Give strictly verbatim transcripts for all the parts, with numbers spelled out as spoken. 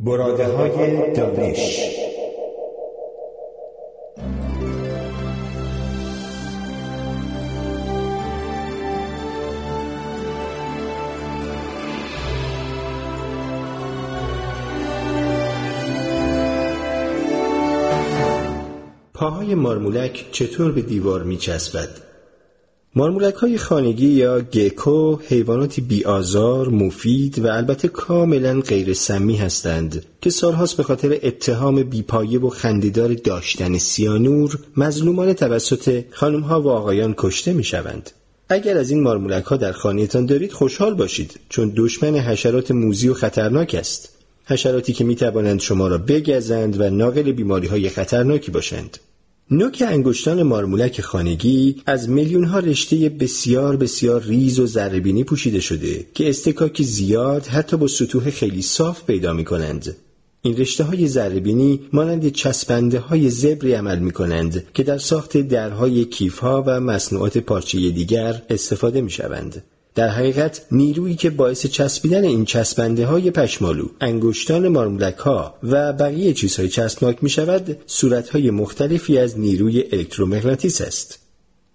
برادرهای دانش. پاهای مارمولک چطور به دیوار میچسبد؟ مارمولک‌های خانگی یا گکو حیواناتی بی‌آزار، مفید و البته کاملاً غیر سمی هستند که سالهاست به خاطر اتهام بی‌پایه و خندیدار داشتن سیانور مظلومانه توسط خانم‌ها و آقایان کشته می‌شوند. اگر از این مارمولک‌ها در خانه‌تان دارید خوشحال باشید، چون دشمن حشرات موذی و خطرناک است. حشراتی که می‌توانند شما را بگزند و ناقل بیماری‌های خطرناکی باشند. نوک انگشتان مارمولک خانگی از میلیون‌ها رشته بسیار بسیار ریز و ذره‌بینی پوشیده شده که استکاک زیاد حتی با سطوح خیلی صاف پیدا می‌کنند. این رشته‌های ذره‌بینی مانند چسبنده‌های زبری عمل می‌کنند که در ساخت درهای کیف‌ها و مصنوعات پارچه‌ای دیگر استفاده می‌شوند. در حقیقت نیرویی که باعث چسبیدن این چسبنده‌های پشمالو، انگشتان مارمولک‌ها و بقیه چیزهای چسبناک می‌شود، صورت‌های مختلفی از نیروی الکترومغناطیس است.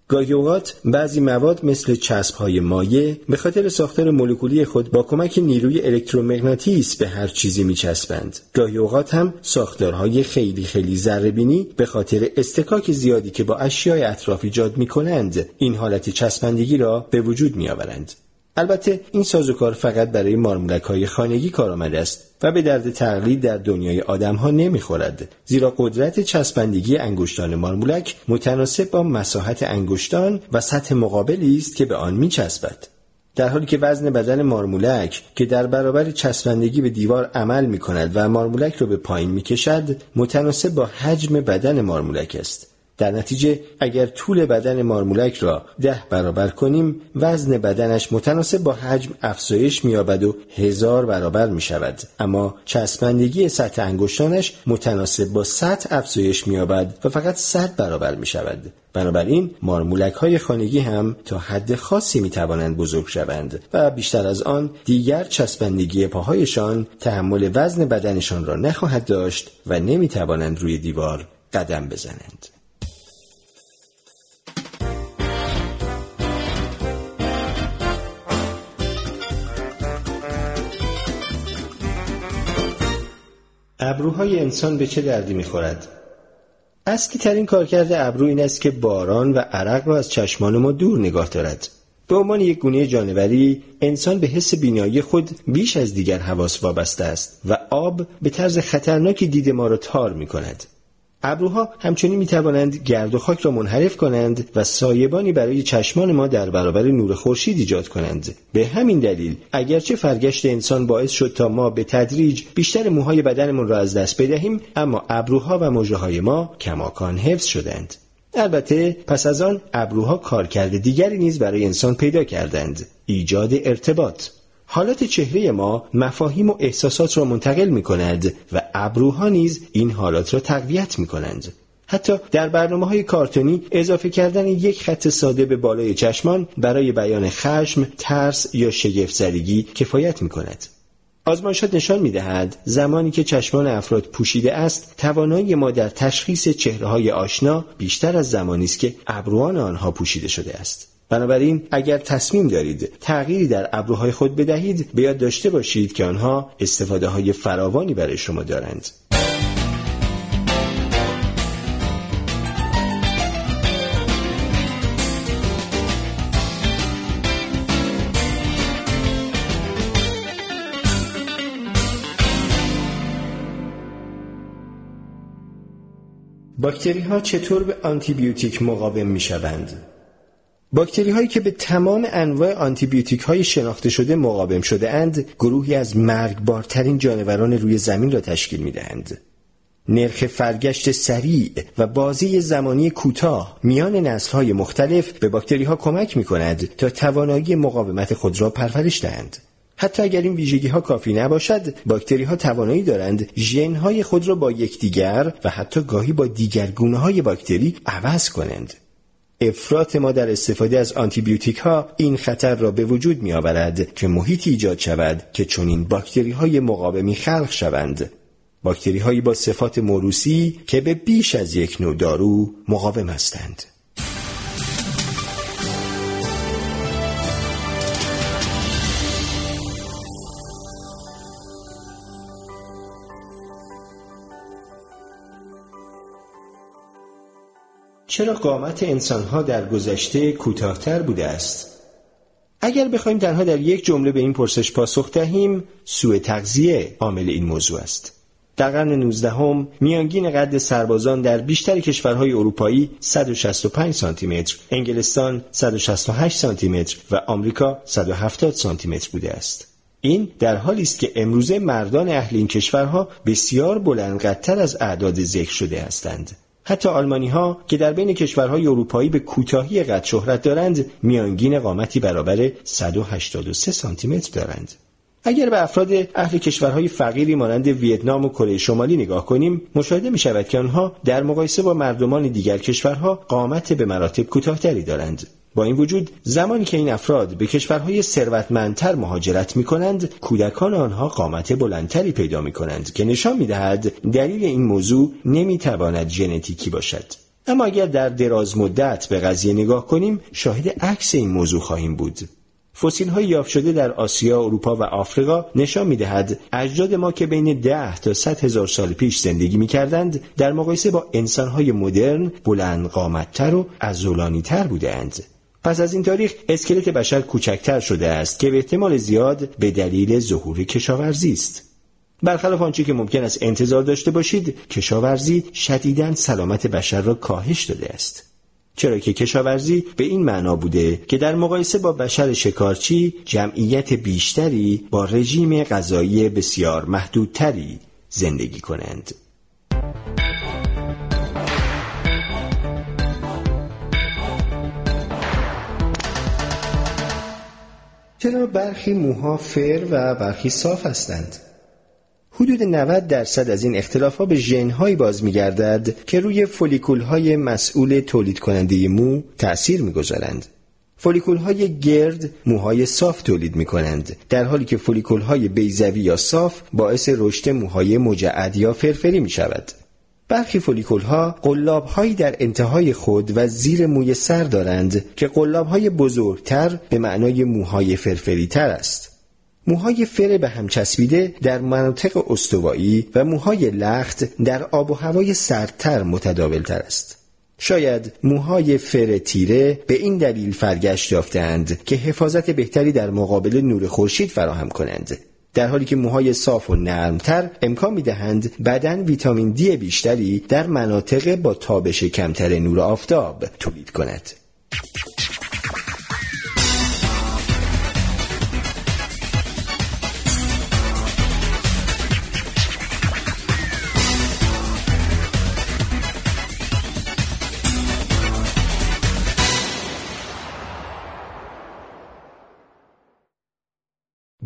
گاهی اوقات بعضی مواد مثل چسب‌های مایع به خاطر ساختار مولکولی خود با کمک نیروی الکترومغناطیس به هر چیزی می‌چسبند. گاهی اوقات هم ساختارهای خیلی خیلی ذره‌بینی به خاطر اصطکاک زیادی که با اشیای اطراف ایجاد می‌کنند، این حالت چسبندگی را به وجود می‌آورند. البته این سازوکار فقط برای مارمولک‌های خانگی کارآمد است و به درد تقلید در دنیای آدم‌ها نمی‌خورد، زیرا قدرت چسبندگی انگشتان مارمولک متناسب با مساحت انگشتان و سطح مقابلی است که به آن می‌چسبد. در حالی که وزن بدن مارمولک که در برابر چسبندگی به دیوار عمل می‌کند و مارمولک را به پایین می‌کشد، متناسب با حجم بدن مارمولک است. در نتیجه اگر طول بدن مارمولک را ده برابر کنیم، وزن بدنش متناسب با حجم افزایش می‌یابد و هزار برابر می‌شود، اما چسبندگی سطح انگشتانش متناسب با سطح افزایش می‌یابد و فقط صد برابر می‌شود. بنابراین مارمولک‌های خانگی هم تا حد خاصی می‌توانند بزرگ شوند و بیشتر از آن دیگر چسبندگی پاهایشان تحمل وزن بدنشان را نخواهد داشت و نمی‌توانند روی دیوار قدم بزنند. ابروهای انسان به چه دردی می‌خورد؟ اصلی ترین کارکرد ابرو این است که باران و عرق را از چشمان ما دور نگاه دارد. به عنوان یک گونه جانوری، انسان به حس بینایی خود بیش از دیگر حواس وابسته است و آب به طرز خطرناکی دید ما را تار می‌کند. ابروها همچنین می‌توانند گرد و خاک را منحرف کنند و سایبانی برای چشمان ما در برابر نور خورشید ایجاد کنند. به همین دلیل اگرچه فرگشت انسان باعث شد تا ما به تدریج بیشتر موهای بدنمون را از دست بدهیم، اما ابروها و مژه‌های ما کماکان حفظ شدند. البته پس از آن ابروها کارکرد دیگری نیز برای انسان پیدا کردند: ایجاد ارتباط. حالات چهره ما مفاهیم و احساسات را منتقل می کند و ابروها نیز این حالات را تقویت می کنند. حتی در برنامه های کارتونی اضافه کردن یک خط ساده به بالای چشمان برای بیان خشم، ترس یا شگفت‌زدگی کفایت می کند. آزمایشات نشان می دهد زمانی که چشمان افراد پوشیده است، توانایی ما در تشخیص چهره های آشنا بیشتر از زمانی است که ابروان آنها پوشیده شده است. بنابراین اگر تصمیم دارید تغییری در ابروهای خود بدهید، به یاد داشته باشید که آنها استفاده های فراوانی برای شما دارند. باکتری ها چطور به آنتی بیوتیک مقاوم می شوند؟ باکتری هایی که به تمام انواع آنتی بیوتیک های شناخته شده مقاوم شده اند، گروهی از مرگبارترین جانوران روی زمین را تشکیل می دهند. نرخ فرگشت سریع و بازی زمانی کوتاه میان نسل های مختلف به باکتری ها کمک می کند تا توانایی مقاومت خود را پرورش دهند. حتی اگر این ویژگی ها کافی نباشد، باکتری ها توانایی دارند ژن های خود را با یکدیگر و حتی گاهی با دیگر گونه های باکتری عوض کنند. افراط ما در استفاده از آنتیبیوتیک ها این خطر را به وجود می آورد که محیطی ایجاد شود که چنین باکتری های مقاومی خلق شوند، باکتری هایی با صفات موروثی که به بیش از یک نوع دارو مقاوم هستند. چرا قامت انسان‌ها در گذشته کوتاه‌تر بوده است؟ اگر بخوایم تنها در یک جمله به این پرسش پاسخ دهیم، سوء تغذیه عامل این موضوع است. در قرن نوزدهم میانگین قد سربازان در بیشتر کشورهای اروپایی صد و شصت و پنج سانتی متر، انگلستان صد و شصت و هشت سانتی متر و آمریکا صد و هفتاد سانتی متر بوده است. این در حالی است که امروزه مردان اهل این کشورها بسیار بلندقدتر از اعداد ذکر شده هستند. حتی آلمانی‌ها که در بین کشورهای اروپایی به کوتاهی قد شهرت دارند، میانگین قامتی برابر صد و هشتاد و سه سانتی متر دارند. اگر به افراد اهل کشورهای فقیری مانند ویتنام و کره شمالی نگاه کنیم، مشاهده می‌شود که آنها در مقایسه با مردمان دیگر کشورها قامت به مراتب کوتاه‌تری دارند. با این وجود زمانی که این افراد به کشورهای ثروتمندتر مهاجرت می‌کنند، کودکان آنها قامت بلندتری پیدا می‌کنند که نشان می‌دهد دلیل این موضوع نمی‌تواند ژنتیکی باشد. اما اگر در دراز مدت به قضیه نگاه کنیم، شاهد عکس این موضوع خواهیم بود. فسیل‌های یافت شده در آسیا، اروپا و آفریقا نشان می‌دهد اجداد ما که بین ده تا صد هزار سال پیش زندگی می‌کردند، در مقایسه با انسان‌های مدرن بلندقامت‌تر و عضلانی‌تر بودند. پس از این تاریخ اسکلت بشر کوچکتر شده است که به احتمال زیاد به دلیل ظهور کشاورزی است. برخلاف آنچه که ممکن است انتظار داشته باشید، کشاورزی شدیداً سلامت بشر را کاهش داده است. چرا که کشاورزی به این معنا بوده که در مقایسه با بشر شکارچی، جمعیت بیشتری با رژیم غذایی بسیار محدودتری زندگی کنند. چرا برخی موها فر و برخی صاف هستند؟ حدود نود درصد از این اختلاف‌ها به ژن‌هایی باز می‌گردد که روی فولیکول‌های مسئول تولید کننده مو تأثیر می‌گذارند. فولیکول‌های گرد موهای صاف تولید می‌کنند، در حالی که فولیکول‌های بیضوی یا صاف باعث رشد موهای مجعد یا فرفری می‌شود. برخی فولیکول‌ها قلاب‌هایی در انتهای خود و زیر موی سر دارند که قلاب‌های بزرگتر به معنای موهای فرفری‌تر است. موهای فر به هم چسبیده در مناطق استوایی و موهای لخت در آب و هوای سردتر متداول‌تر است. شاید موهای فر تیره به این دلیل فرگشت یافته‌اند که حفاظت بهتری در مقابل نور خورشید فراهم کنند، در حالی که موهای صاف و نرمتر امکان می‌دهند بدن ویتامین دی بیشتری در مناطق با تابش کمتر نور آفتاب تولید کند.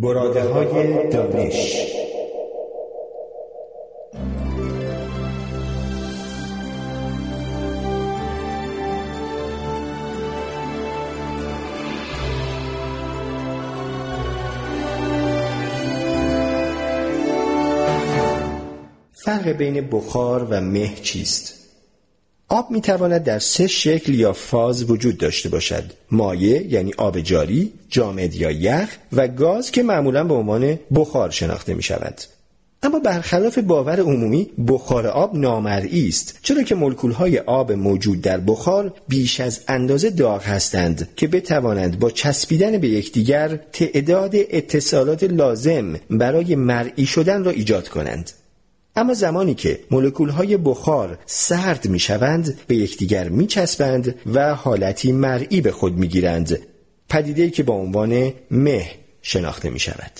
براده های دانش. فرق بین بخار و مه چیست؟ آب می تواند در سه شکل یا فاز وجود داشته باشد: مایع یعنی آب جاری، جامد یا یخ و گاز که معمولاً به عنوان بخار شناخته می شود. اما برخلاف باور عمومی، بخار آب نامرئی است، چرا که مولکول‌های آب موجود در بخار بیش از اندازه داغ هستند که بتوانند با چسبیدن به یکدیگر تعداد اتصالات لازم برای مرئی شدن را ایجاد کنند. اما زمانی که مولکول‌های بخار سرد می‌شوند، به یکدیگر می‌چسبند و حالتی مرئی به خود می‌گیرند، پدیده‌ای که با عنوان مه شناخته می‌شود.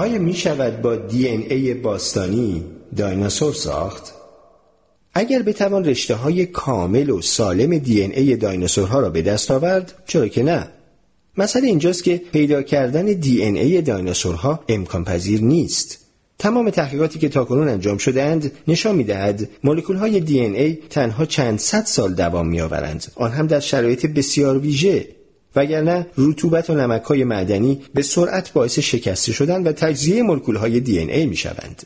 آیا می شود با دی ان ای باستانی دایناسور ساخت؟ اگر بتوان رشته های کامل و سالم دی ان ای دایناسورها را به دست آورد، چرا که نه؟ مسئله اینجاست که پیدا کردن دی ان ای دایناسورها امکان پذیر نیست. تمام تحقیقاتی که تاکنون انجام شده‌اند نشان می‌دهد مولکول‌های دی ان ای تنها چند صد سال دوام می‌آورند، آن هم در شرایط بسیار ویژه، وگرنه رطوبت و نمک‌های معدنی به سرعت باعث شکسته شدن و تجزیه مولکول‌های دی ان ای می‌شوند.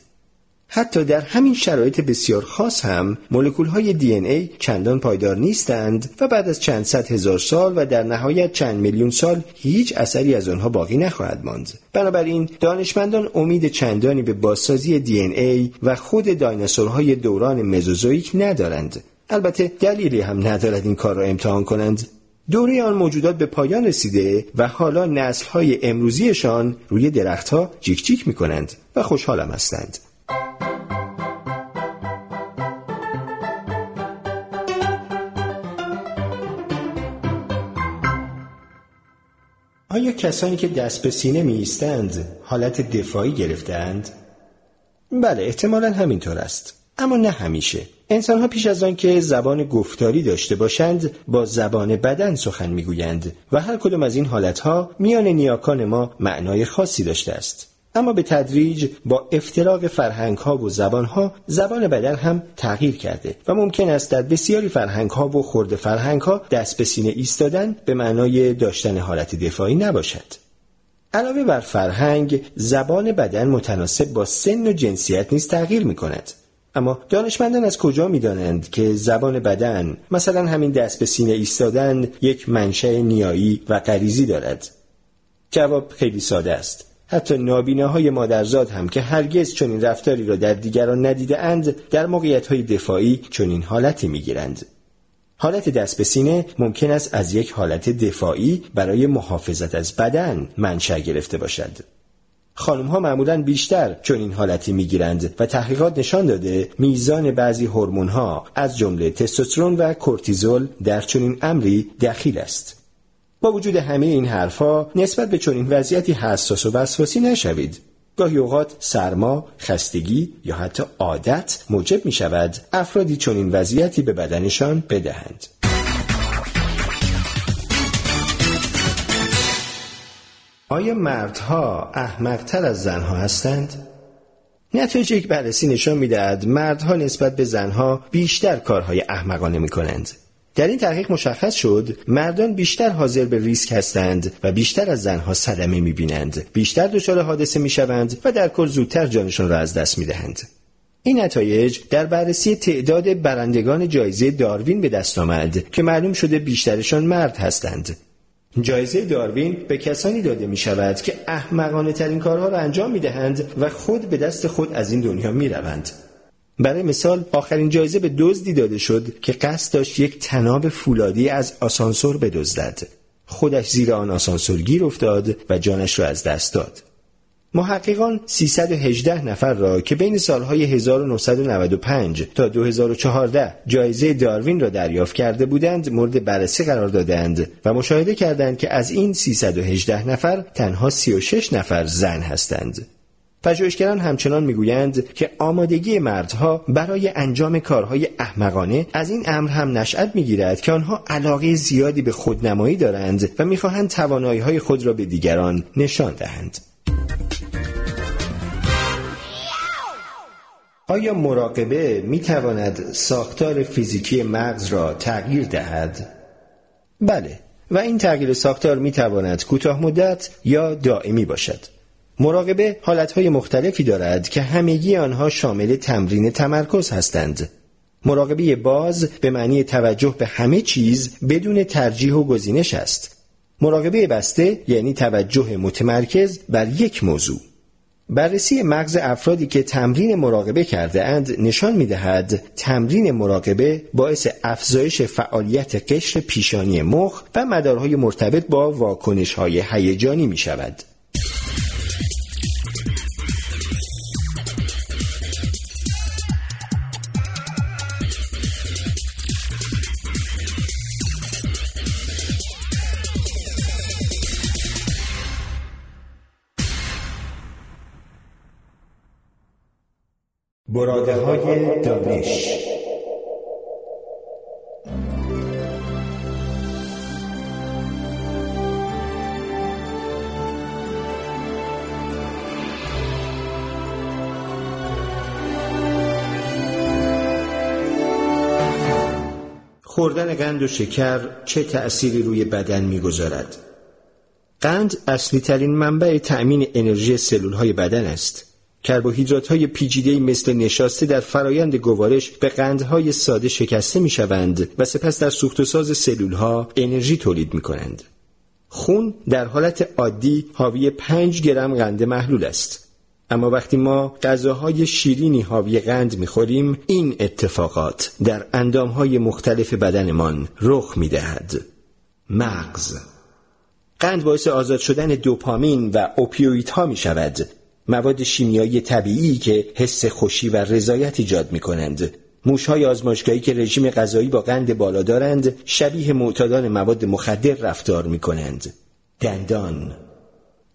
حتی در همین شرایط بسیار خاص هم مولکول‌های دی ان ای چندان پایدار نیستند و بعد از چند صد هزار سال و در نهایت چند میلیون سال هیچ اثری از آنها باقی نخواهد ماند. بنابراین دانشمندان امید چندانی به بازسازی دی ان ای و خود دایناسورهای دوران مزوزوئیک ندارند. البته دلیلی هم ندارد این کار را امتحان کنند. دوره آن موجودات به پایان رسیده و حالا نسل‌های امروزیشان روی درخت‌ها جیک جیک می‌کنند و خوشحال هستند. آیا کسانی که دست به سینه می ایستند حالت دفاعی گرفتند؟ بله، احتمالاً همینطور است، اما نه همیشه. انسان‌ها پیش از آن که زبان گفتاری داشته باشند، با زبان بدن سخن می‌گویند و هر کدام از این حالت‌ها میان نیاکان ما معنای خاصی داشته است. اما به تدریج با افتراق فرهنگ‌ها و زبان‌ها، زبان بدن هم تغییر کرده و ممکن است در بسیاری فرهنگ‌ها و خرده فرهنگ‌ها دست به سینه ایستادن به معنای داشتن حالت دفاعی نباشد. علاوه بر فرهنگ، زبان بدن متناسب با سن و جنسیت نیز تغییر می‌کند. اما دانشمندان از کجا می‌دانند که زبان بدن، مثلا همین دست به سینه ایستادن، یک منشأ نیایی و غریزی دارد؟ جواب خیلی ساده است. حتی نابیناهای مادرزاد هم که هرگز چنین رفتاری را در دیگران ندیده اند، در موقعیت‌های دفاعی چنین حالتی می‌گیرند. حالت دست به سینه ممکن است از یک حالت دفاعی برای محافظت از بدن منشأ گرفته باشد. خانم‌ها معمولاً بیشتر چنین حالتی می‌گیرند و تحقیقات نشان داده میزان بعضی هورمون‌ها از جمله تستوسترون و کورتیزول در چنین امری دخیل است. با وجود همه این حرفا، نسبت به چنین وضعیتی حساس و وسواسی نشوید. گاهی اوقات سرما، خستگی یا حتی عادت موجب می شود افرادی چنین وضعیتی به بدنشان بدهند. آیا مردها احمق‌تر از زنها هستند؟ نتایج یک بررسی نشان می دهد مردها نسبت به زنها بیشتر کارهای احمقانه می کنند. در این تحقیق مشخص شد مردان بیشتر حاضر به ریسک هستند و بیشتر از زنها صدمه می‌بینند، بیشتر دچار حادثه می‌شوند و در کل زودتر جانشان را از دست می‌دهند. این نتایج در بررسی تعداد برندگان جایزه داروین به دست آمد که معلوم شده بیشترشان مرد هستند. جایزه داروین به کسانی داده می‌شود که احمقانه‌ترین کارها را انجام می‌دهند و خود به دست خود از این دنیا می‌روند. برای مثال آخرین جایزه به دزدی داده شد که قصد داشت یک طناب فولادی از آسانسور بدزدد. خودش زیر آن آسانسور گیر افتاد و جانش را از دست داد. محققان سیصد و هجده نفر را که بین سالهای هزار و نهصد و نود و پنج تا دو هزار و چهارده جایزه داروین را دریافت کرده بودند مورد بررسی قرار دادند و مشاهده کردند که از این سیصد و هجده نفر تنها سی و شش نفر زن هستند. پژوهشگران همچنان میگویند که آمادگی مردها برای انجام کارهای احمقانه از این امر هم نشأت میگیرد که آنها علاقه زیادی به خودنمایی دارند و میخواهند توانایی‌های خود را به دیگران نشان دهند. آیا مراقبه میتواند ساختار فیزیکی مغز را تغییر دهد؟ بله، و این تغییر ساختار میتواند کوتاه مدت یا دائمی باشد. مراقبه حالتهای مختلفی دارد که همگی آنها شامل تمرین تمرکز هستند. مراقبه باز به معنی توجه به همه چیز بدون ترجیح و گزینش است. مراقبه بسته یعنی توجه متمرکز بر یک موضوع. بررسی مغز افرادی که تمرین مراقبه کرده اند نشان می دهد تمرین مراقبه باعث افزایش فعالیت قشر پیشانی مخ و مدارهای مرتبط با واکنش های هیجانی می شود. برادرهای دانش خوردن قند و شکر چه تأثیری روی بدن می‌گذارد؟ قند اصلی ترین منبع تأمین انرژی سلول‌های بدن است. کربوهیدرات‌های پیچیده‌ای مثل نشاسته در فرایند گوارش به قندهای ساده شکسته می‌شوند و سپس در سوخت‌وساز سلول‌ها انرژی تولید می‌کنند. خون در حالت عادی حاوی پنج گرم قند محلول است. اما وقتی ما غذاهای شیرینی حاوی قند می‌خوریم، این اتفاقات در اندام‌های مختلف بدنمان رخ می‌دهد. مغز. قند باعث آزاد شدن دوپامین و اوپیویدها می‌شود، مواد شیمیایی طبیعی که حس خوشی و رضایت ایجاد می‌کنند. موش‌های آزمایشگاهی که رژیم غذایی با قند بالا دارند شبیه معتادان مواد مخدر رفتار می‌کنند. دندان.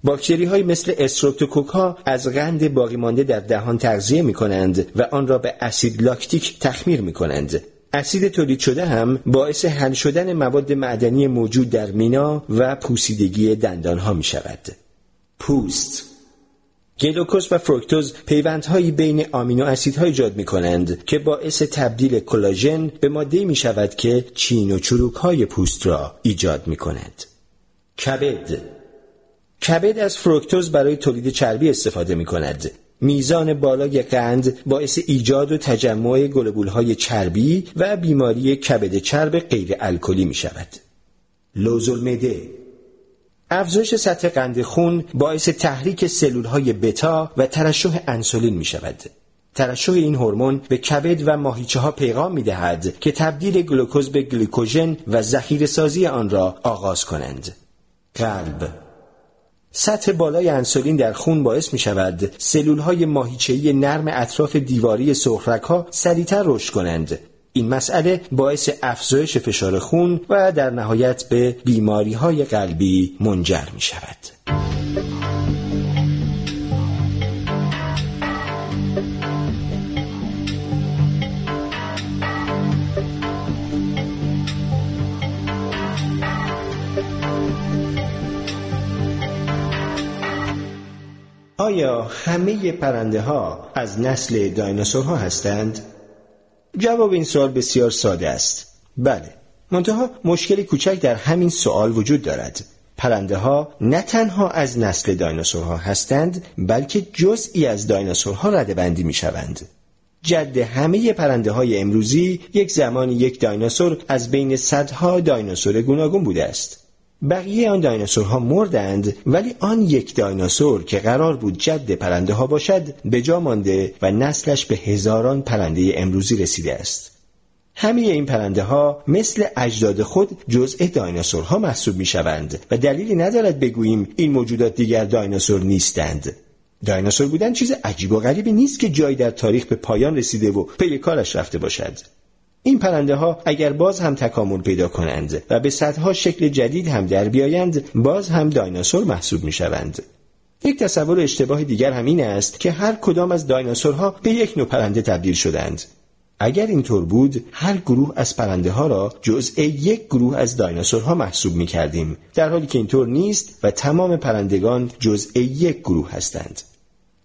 باکتری‌های مثل استرپتوکوک‌ها از قند باقی مانده در دهان تغذیه می‌کنند و آن را به اسید لاکتیک تخمیر می‌کنند. اسید تولید شده هم باعث حل شدن مواد معدنی موجود در مینا و پوسیدگی دندان‌ها می‌شود. پوست. گلوکز و فروکتوز پیوندهایی بین آمینو اسیدها ایجاد می‌کنند که باعث تبدیل کلاژن به ماده‌ای می‌شود که چین و چروک‌های پوست را ایجاد می‌کند. کبد. کبد از فروکتوز برای تولید چربی استفاده می‌کند. میزان بالای قند باعث ایجاد و تجمع گلبول‌های چربی و بیماری کبد چرب غیر الکلی می‌شود. لوزالمعده. افزایش سطح قند خون باعث تحریک سلول‌های بتا و ترشح انسولین می‌شود. ترشح این هورمون به کبد و ماهیچه‌ها پیغام می‌دهد که تبدیل گلوکز به گلیکوژن و ذخیره‌سازی آن را آغاز کنند. قلب. سطح بالای انسولین در خون باعث می‌شود سلول‌های ماهیچه‌ای نرم اطراف دیواری سرخرگ‌ها سریع‌تر رشد کنند. این مسئله باعث افزایش فشار خون و در نهایت به بیماری‌های قلبی منجر می‌شود. آیا همه پرنده‌ها از نسل دایناسورها هستند؟ جواب این سوال بسیار ساده است. بله. منتها مشکلی کوچک در همین سوال وجود دارد. پرنده‌ها نه تنها از نسل دایناسورها هستند، بلکه جزئی از دایناسورها رده‌بندی می‌شوند. جد همه پرنده‌های امروزی یک زمانی یک دایناسور از بین صدها دایناسور گوناگون بوده است. بقیه آن دایناسورها مردند، ولی آن یک دایناسور که قرار بود جد پرنده ها باشد به جا مانده و نسلش به هزاران پرنده امروزی رسیده است. همه این پرنده ها مثل اجداد خود جزء دایناسورها محسوب می شوند و دلیلی ندارد بگوییم این موجودات دیگر دایناسور نیستند. دایناسور بودن چیز عجیب و غریبی نیست که جایی در تاریخ به پایان رسیده و پی کارش رفته باشد. این پرنده ها اگر باز هم تکامل پیدا کنند و به صدها شکل جدید هم در بیایند، باز هم دایناسور محسوب می شوند. یک تصور اشتباه دیگر هم این است که هر کدام از دایناسورها به یک نوع پرنده تبدیل شدند. اگر اینطور بود، هر گروه از پرنده ها را جزء یک گروه از دایناسورها محسوب می کردیم، در حالی که اینطور نیست و تمام پرندگان جزء یک گروه هستند.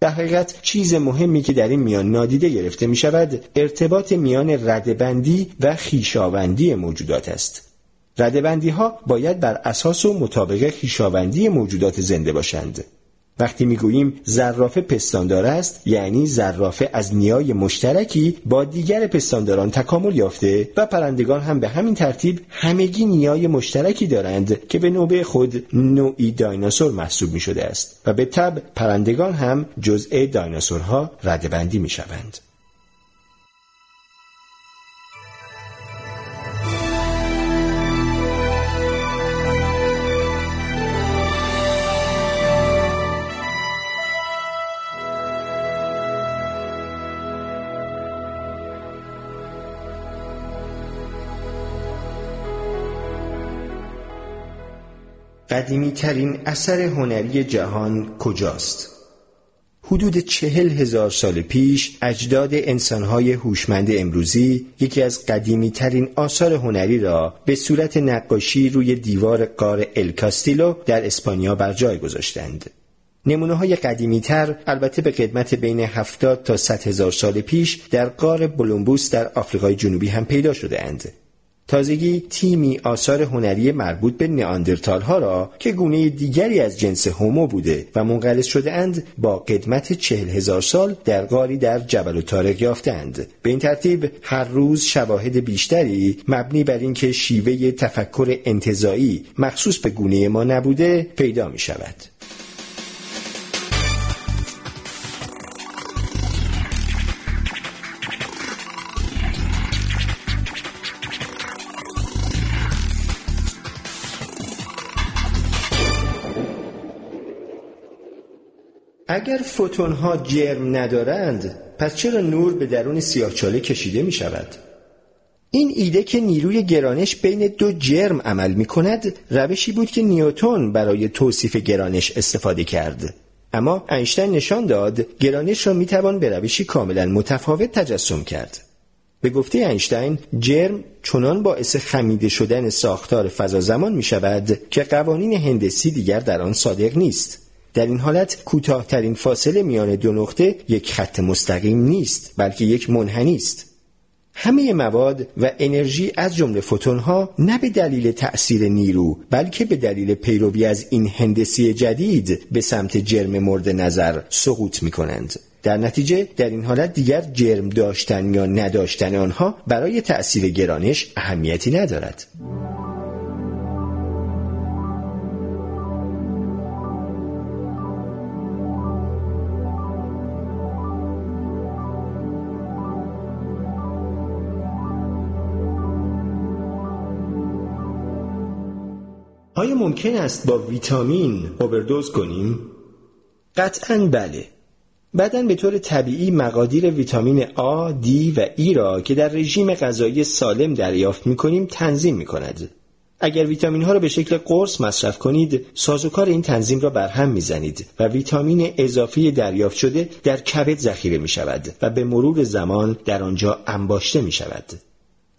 در حقیقت چیز مهمی که در این میان نادیده گرفته می شود ارتباط میان رده‌بندی و خویشاوندی موجودات است. رده‌بندی ها باید بر اساس و مطابق خویشاوندی موجودات زنده باشند. وقتی می گوییم زرافه پستاندار است، یعنی زرافه از نیای مشترکی با دیگر پستانداران تکامل یافته و پرندگان هم به همین ترتیب همگی نیای مشترکی دارند که به نوبه خود نوعی دایناسور محسوب می شده است و به تبع پرندگان هم جزء دایناسورها رده‌بندی می شوند. قدیمی ترین اثر هنری جهان کجاست؟ حدود چهل هزار سال پیش اجداد انسانهای هوشمند امروزی یکی از قدیمی ترین آثار هنری را به صورت نقاشی روی دیوار غار الکاستیلو در اسپانیا بر جای گذاشتند. نمونه‌های قدیمی‌تر البته به قدمت بین هفتاد تا صد هزار سال پیش در غار بلومبوس در آفریقای جنوبی هم پیدا شده‌اند. تازگی تیمی آثار هنری مربوط به نئاندرتال‌ها را که گونه دیگری از جنس هومو بوده و منقرض شده اند با قدمت چهل هزار سال در غاری در جبل طارق یافتند. به این ترتیب هر روز شواهد بیشتری مبنی بر اینکه شیوه تفکر انتزاعی مخصوص به گونه ما نبوده پیدا می شود. اگر فوتون‌ها جرم ندارند، پس چرا نور به درون سیاه‌چاله کشیده می شود؟ این ایده که نیروی گرانش بین دو جرم عمل می کند، روشی بود که نیوتن برای توصیف گرانش استفاده کرد. اما اینشتین نشان داد گرانش را می توان به روشی کاملا متفاوت تجسم کرد. به گفته اینشتین، جرم چنان باعث خمیده شدن ساختار فضا زمان می شود که قوانین هندسی دیگر در آن صادق نیست. در این حالت کوتاه‌ترین فاصله میان دو نقطه یک خط مستقیم نیست، بلکه یک منحنی است. همه مواد و انرژی از جمله فوتون‌ها نه به دلیل تأثیر نیرو، بلکه به دلیل پیروی از این هندسی جدید به سمت جرم مورد نظر سقوط می‌کنند. در نتیجه در این حالت دیگر جرم داشتن یا نداشتن آنها برای تأثیر گرانش اهمیتی ندارد. آیا ممکن است با ویتامین اوبردوز کنیم؟ قطعاً بله. بدن به طور طبیعی مقادیر ویتامین آ، دی و ای را که در رژیم غذایی سالم دریافت می‌کنیم تنظیم می‌کند. اگر ویتامین ها را به شکل قرص مصرف کنید، سازوکار این تنظیم را برهم می‌زنید و ویتامین اضافی دریافت شده در کبد ذخیره می‌شود و به مرور زمان در آنجا انباشته می‌شود.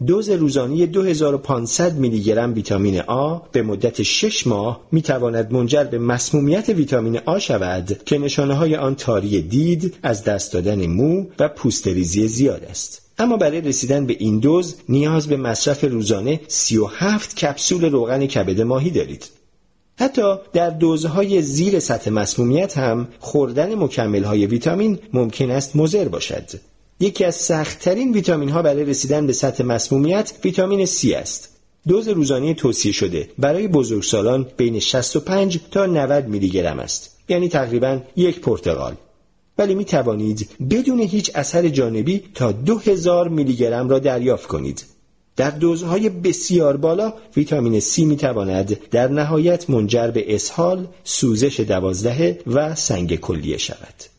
دوز روزانه دو هزار و پانصد میلی گرم ویتامین آ به مدت شش ماه می تواند منجر به مسمومیت ویتامین آ شود که نشانه‌های آن تاری دید، از دست دادن مو و پوستریزی زیاد است. اما برای رسیدن به این دوز نیاز به مصرف روزانه سی و هفت کپسول روغن کبد ماهی دارید. حتی در دوزهای زیر سطح مسمومیت هم خوردن مکمل‌های ویتامین ممکن است مضر باشد. یکی از سخت‌ترین ویتامین‌ها برای رسیدن به سطح مسمومیت ویتامین C است. دوز روزانه توصیه شده برای بزرگسالان بین شصت و پنج تا نود میلی گرم است، یعنی تقریباً یک پرتقال. ولی می توانید بدون هیچ اثر جانبی تا دو هزار میلی گرم را دریافت کنید. در دوزهای بسیار بالا ویتامین C می تواند در نهایت منجر به اسهال، سوزش دوازدهه و سنگ کلیه شود.